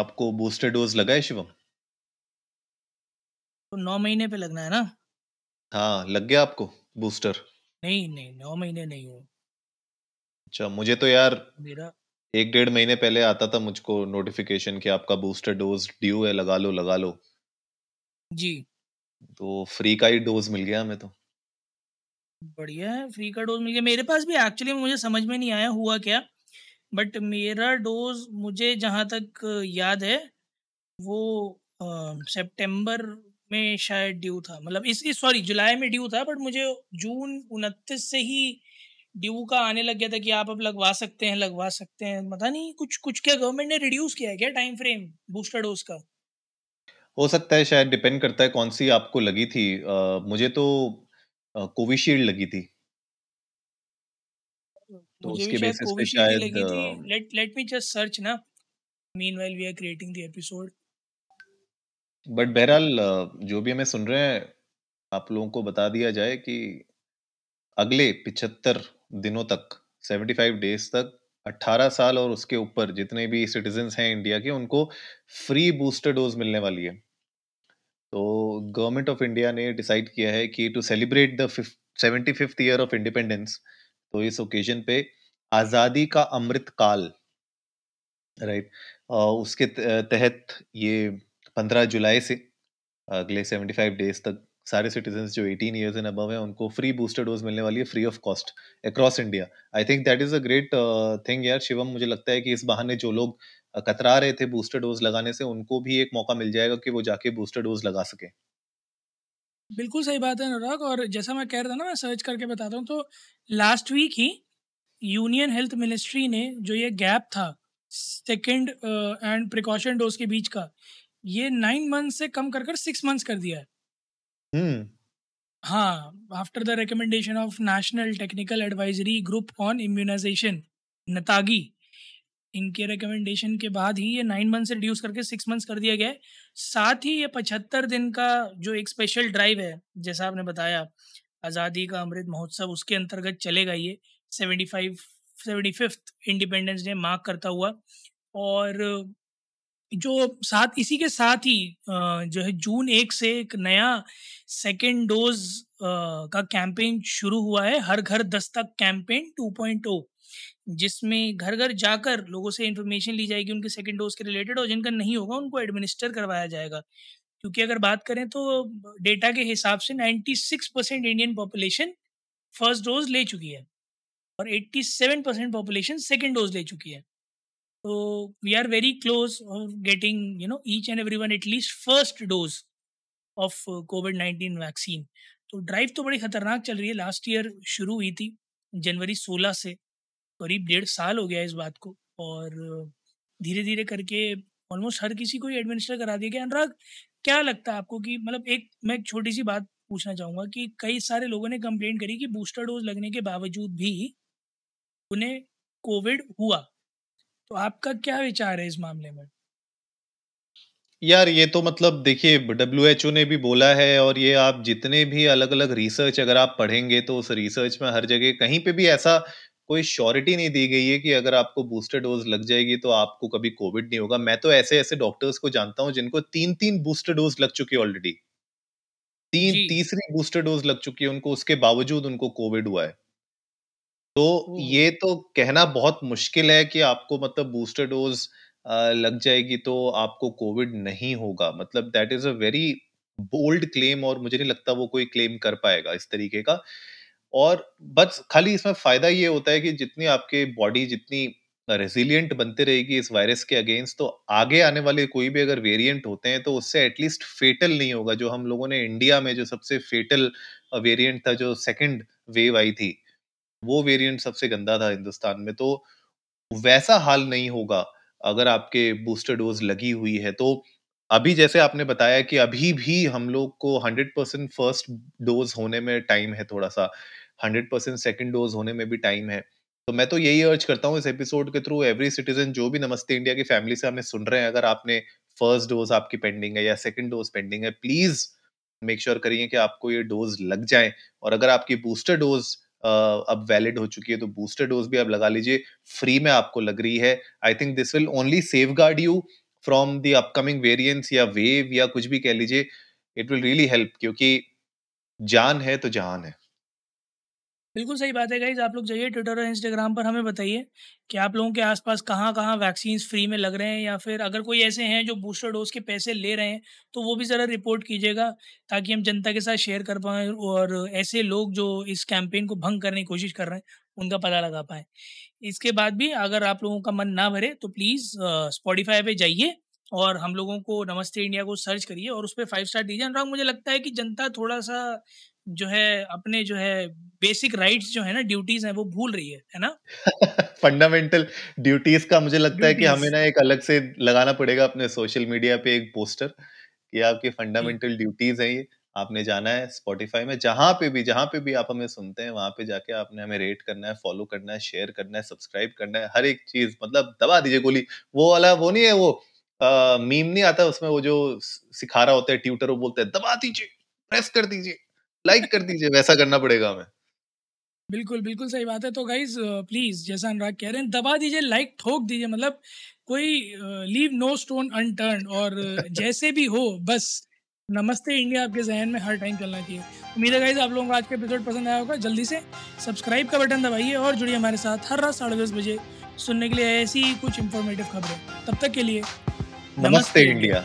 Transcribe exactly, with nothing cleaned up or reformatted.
आपको booster dose लगा है शिवम? तो नौ महीने पे लगना है ना। हाँ, लग गया आपको बूस्टर? नहीं नहीं, नौ महीने नहीं हुए। अच्छा, मुझे तो यार मेरा एक डेढ़ महीने पहले आता था मुझको नोटिफिकेशन कि आपका बूस्टर डोज ड्यू है, लगा लो लगा लो जी। तो फ्री का ही डोज मिल गया हमें, तो बढ़िया है। फ्री का डोज मिल गया मेरे पास भी। एक्चुअली मुझे समझ में नहीं आया हुआ क्या, बट मेरा डोज मुझे जहाँ तक याद है वो सितंबर में शायद ड्यू था, मतलब इस इस सॉरी जुलाई में ड्यू था, बट मुझे जून उनतीस से ही ड्यू का आने लग गया था कि आप अब लगवा सकते हैं लगवा सकते हैं। पता नहीं कुछ कुछ क्या गवर्नमेंट ने रिड्यूस किया है क्या टाइम फ्रेम बूस्टर डोज का? हो सकता है, शायद डिपेंड करता है कौन सी आपको लगी थी। आ, मुझे तो कोविशील्ड लगी थी, तो उसके बेसिस पे शायद लगी थी। Let let me just search ना, meanwhile we are creating the episode. But बहरहाल जो भी हमें सुन रहे हैं, आप लोगों को बता दिया जाए कि अगले पचहत्तर दिनों तक, पचहत्तर डेज तक, अठारह साल और उसके ऊपर जितने भी सिटीजन्स हैं इंडिया के, उनको फ्री बूस्टर डोज मिलने वाली है। तो गवर्नमेंट ऑफ इंडिया ने डिसाइड किया है कि to celebrate the seventy fifth year of independence, तो इस ओकेजन पे आज़ादी का अमृत काल, राइट, उसके तहत ये पंद्रह जुलाई से अगले सेवेंटी फाइव डेज तक सारे सिटीजन जो अठारह ईयर्स एंड अबव हैं उनको फ्री बूस्टर डोज मिलने वाली है, free of cost across India. I think that is a great thing यार शिवम। मुझे लगता है कि इस बहाने जो लोग कतरा रहे थे बूस्टर डोज लगाने से, उनको भी एक मौका मिल जाएगा कि वो जाके बूस्टर डोज लगा सके। बिल्कुल सही बात है अनुराग। और जैसा मैं कह रहा था ना, मैं सर्च करके बताता हूँ, तो लास्ट वीक ही यूनियन हेल्थ मिनिस्ट्री ने जो ये गैप था सेकेंड एंड प्रिकॉशन डोज के बीच का, ये नाइन मंथ से कम कर कर सिक्स मंथ्स कर दिया है। Hmm. हाँ, after the recommendation of national technical advisory group on immunisation NTAGI, इनके रिकमेंडेशन के बाद ही ये नाइन मंथ से रिड्यूस करके सिक्स मंथ्स कर दिया गया है। साथ ही ये पचहत्तर दिन का जो एक स्पेशल ड्राइव है, जैसा आपने बताया आज़ादी का अमृत महोत्सव, उसके अंतर्गत चलेगा ये seventy five seventy fifth independence day mark करता हुआ। और जो साथ इसी के साथ ही जो है जून एक से एक नया सेकेंड डोज का कैंपेन शुरू हुआ है, हर घर दस्तक कैंपेन टू पॉइंट ओ, जिसमें घर घर जाकर लोगों से इंफॉर्मेशन ली जाएगी उनके सेकेंड डोज के रिलेटेड, और जिनका नहीं होगा उनको एडमिनिस्टर करवाया जाएगा। क्योंकि अगर बात करें तो डेटा के हिसाब से छियानवे percent Indian population first dose ले चुकी है और सत्तासी परसेंट पॉपुलेशन सेकेंड डोज ले चुकी है। So we are very close of getting, you know, each and everyone at least first dose of covid nineteen vaccine. तो ड्राइव तो बड़ी खतरनाक चल रही है। लास्ट ईयर शुरू हुई थी जनवरी सोलह से, करीब डेढ़ साल हो गया इस बात को, और धीरे धीरे करके ऑलमोस्ट हर किसी को ये एडमिनिस्टर करा दिया गया। अनुराग, क्या लगता है आपको कि, मतलब एक मैं एक छोटी सी बात पूछना चाहूँगा कि कई सारे लोगों ने कंप्लेंट करी कि बूस्टर डोज लगने के बावजूद भी उन्हें कोविड हुआ, तो आपका क्या विचार है इस मामले में? यार ये तो मतलब देखिए, डब्ल्यू एच ओ ने भी बोला है, और ये आप जितने भी अलग अलग रिसर्च अगर आप पढ़ेंगे तो उस रिसर्च में हर जगह कहीं पे भी ऐसा कोई श्योरिटी नहीं दी गई है कि अगर आपको बूस्टर डोज लग जाएगी तो आपको कभी कोविड नहीं होगा। मैं तो ऐसे ऐसे डॉक्टर्स को जानता हूँ जिनको तीन तीन बूस्टर डोज लग चुकी है ऑलरेडी, तीन तीसरी बूस्टर डोज लग चुकी है उनको, उसके बावजूद उनको कोविड हुआ है। तो ये तो कहना बहुत मुश्किल है कि आपको मतलब बूस्टर डोज लग जाएगी तो आपको कोविड नहीं होगा। मतलब that is a very bold claim, और मुझे नहीं लगता वो कोई क्लेम कर पाएगा इस तरीके का। और बस खाली इसमें फायदा ये होता है कि जितनी आपके बॉडी जितनी रेजिलियंट बनते रहेगी इस वायरस के अगेंस्ट, तो आगे आने वाले कोई भी अगर वेरिएंट होते हैं तो उससे एटलीस्ट फेटल नहीं होगा। जो हम लोगों ने इंडिया में जो सबसे फेटल वेरिएंट था, जो सेकेंड वेव आई थी, वो वेरिएंट सबसे गंदा था हिंदुस्तान में, तो वैसा हाल नहीं होगा। अगर आपके बूस्टर डोज लगी हुई है, तो अभी जैसे आपने बताया कि अभी भी हम लोग को हंड्रेड परसेंट फर्स्ट डोज होने में टाइम है, थोड़ा सा हंड्रेड परसेंट सेकेंड डोज होने में भी टाइम है। तो मैं तो यही अर्ज करता हूँ इस एपिसोड के थ्रू एवरी सिटीजन, जो भी नमस्ते इंडिया की फैमिली से हमें सुन रहे हैं, अगर आपने फर्स्ट डोज आपकी पेंडिंग है या सेकेंड डोज पेंडिंग है, प्लीज मेक श्योर करिए कि आपको ये डोज लग जाए। और अगर आपकी बूस्टर डोज अब वैलिड हो चुकी है तो बूस्टर डोज भी आप लगा लीजिए, फ्री में आपको लग रही है। I think this will only safeguard you from the upcoming variants या वेव या कुछ भी कह लीजिए, इट विल रियली हेल्प, क्योंकि जान है तो जहान है। बिल्कुल सही बात है गाइस, आप लोग जाइए ट्विटर और इंस्टाग्राम पर, हमें बताइए कि आप लोगों के आसपास कहाँ कहाँ वैक्सीन फ्री में लग रहे हैं, या फिर अगर कोई ऐसे हैं जो बूस्टर डोज के पैसे ले रहे हैं तो वो भी ज़रा रिपोर्ट कीजिएगा, ताकि हम जनता के साथ शेयर कर पाएँ और ऐसे लोग जो इस कैंपेन को भंग करने की कोशिश कर रहे हैं उनका पता लगा पाएँ। इसके बाद भी अगर आप लोगों का मन ना भरे तो प्लीज़ स्पॉटिफाई पर जाइए और हम लोगों को नमस्ते इंडिया को सर्च करिए और उस पर फाइव स्टार दीजिए। अनुराग, मुझे लगता है कि जनता थोड़ा सा जो है अपने जो है बेसिक राइट्स जो है ना, ड्यूटीज हैं, वो भूल रही है, है ना। फंडामेंटल ड्यूटीज का मुझे लगता है कि हमें ना एक अलग से लगाना पड़ेगा अपने सोशल मीडिया पे एक पोस्टर कि आपके फंडामेंटल ड्यूटीज हैं ये, आपने जाना है स्पॉटिफाई में, जहाँ पे भी जहाँ पे भी आप हमें सुनते हैं वहाँ पे जाके आपने हमें रेट करना है, फॉलो करना है, शेयर करना है, सब्सक्राइब करना है, हर एक चीज, मतलब दबा दीजिए गोली। वो वाला वो नहीं है, वो मीम नहीं आता उसमें, वो जो सिखा रहा होता है ट्विटर, वो बोलते हैं दबा दीजिए, प्रेस कर दीजिए, लाइक कर दीजिए, वैसा करना पड़ेगा हमें। बिल्कुल बिल्कुल सही बात है। तो गाइज प्लीज़, जैसा अनुराग कह रहे हैं, दबा दीजिए, लाइक ठोक दीजिए, मतलब कोई लीव नो स्टोन अनटर्न, और जैसे भी हो बस नमस्ते इंडिया आपके जहन में हर टाइम चलना चाहिए। उम्मीद है गाइज आप लोगों को आज का एपिसोड पसंद आया होगा। जल्दी से सब्सक्राइब का बटन दबाइए और जुड़िए हमारे साथ हर रात साढ़े दस बजे सुनने के लिए ऐसी ही कुछ इंफॉर्मेटिव खबरें। तब तक के लिए नमस्ते इंडिया।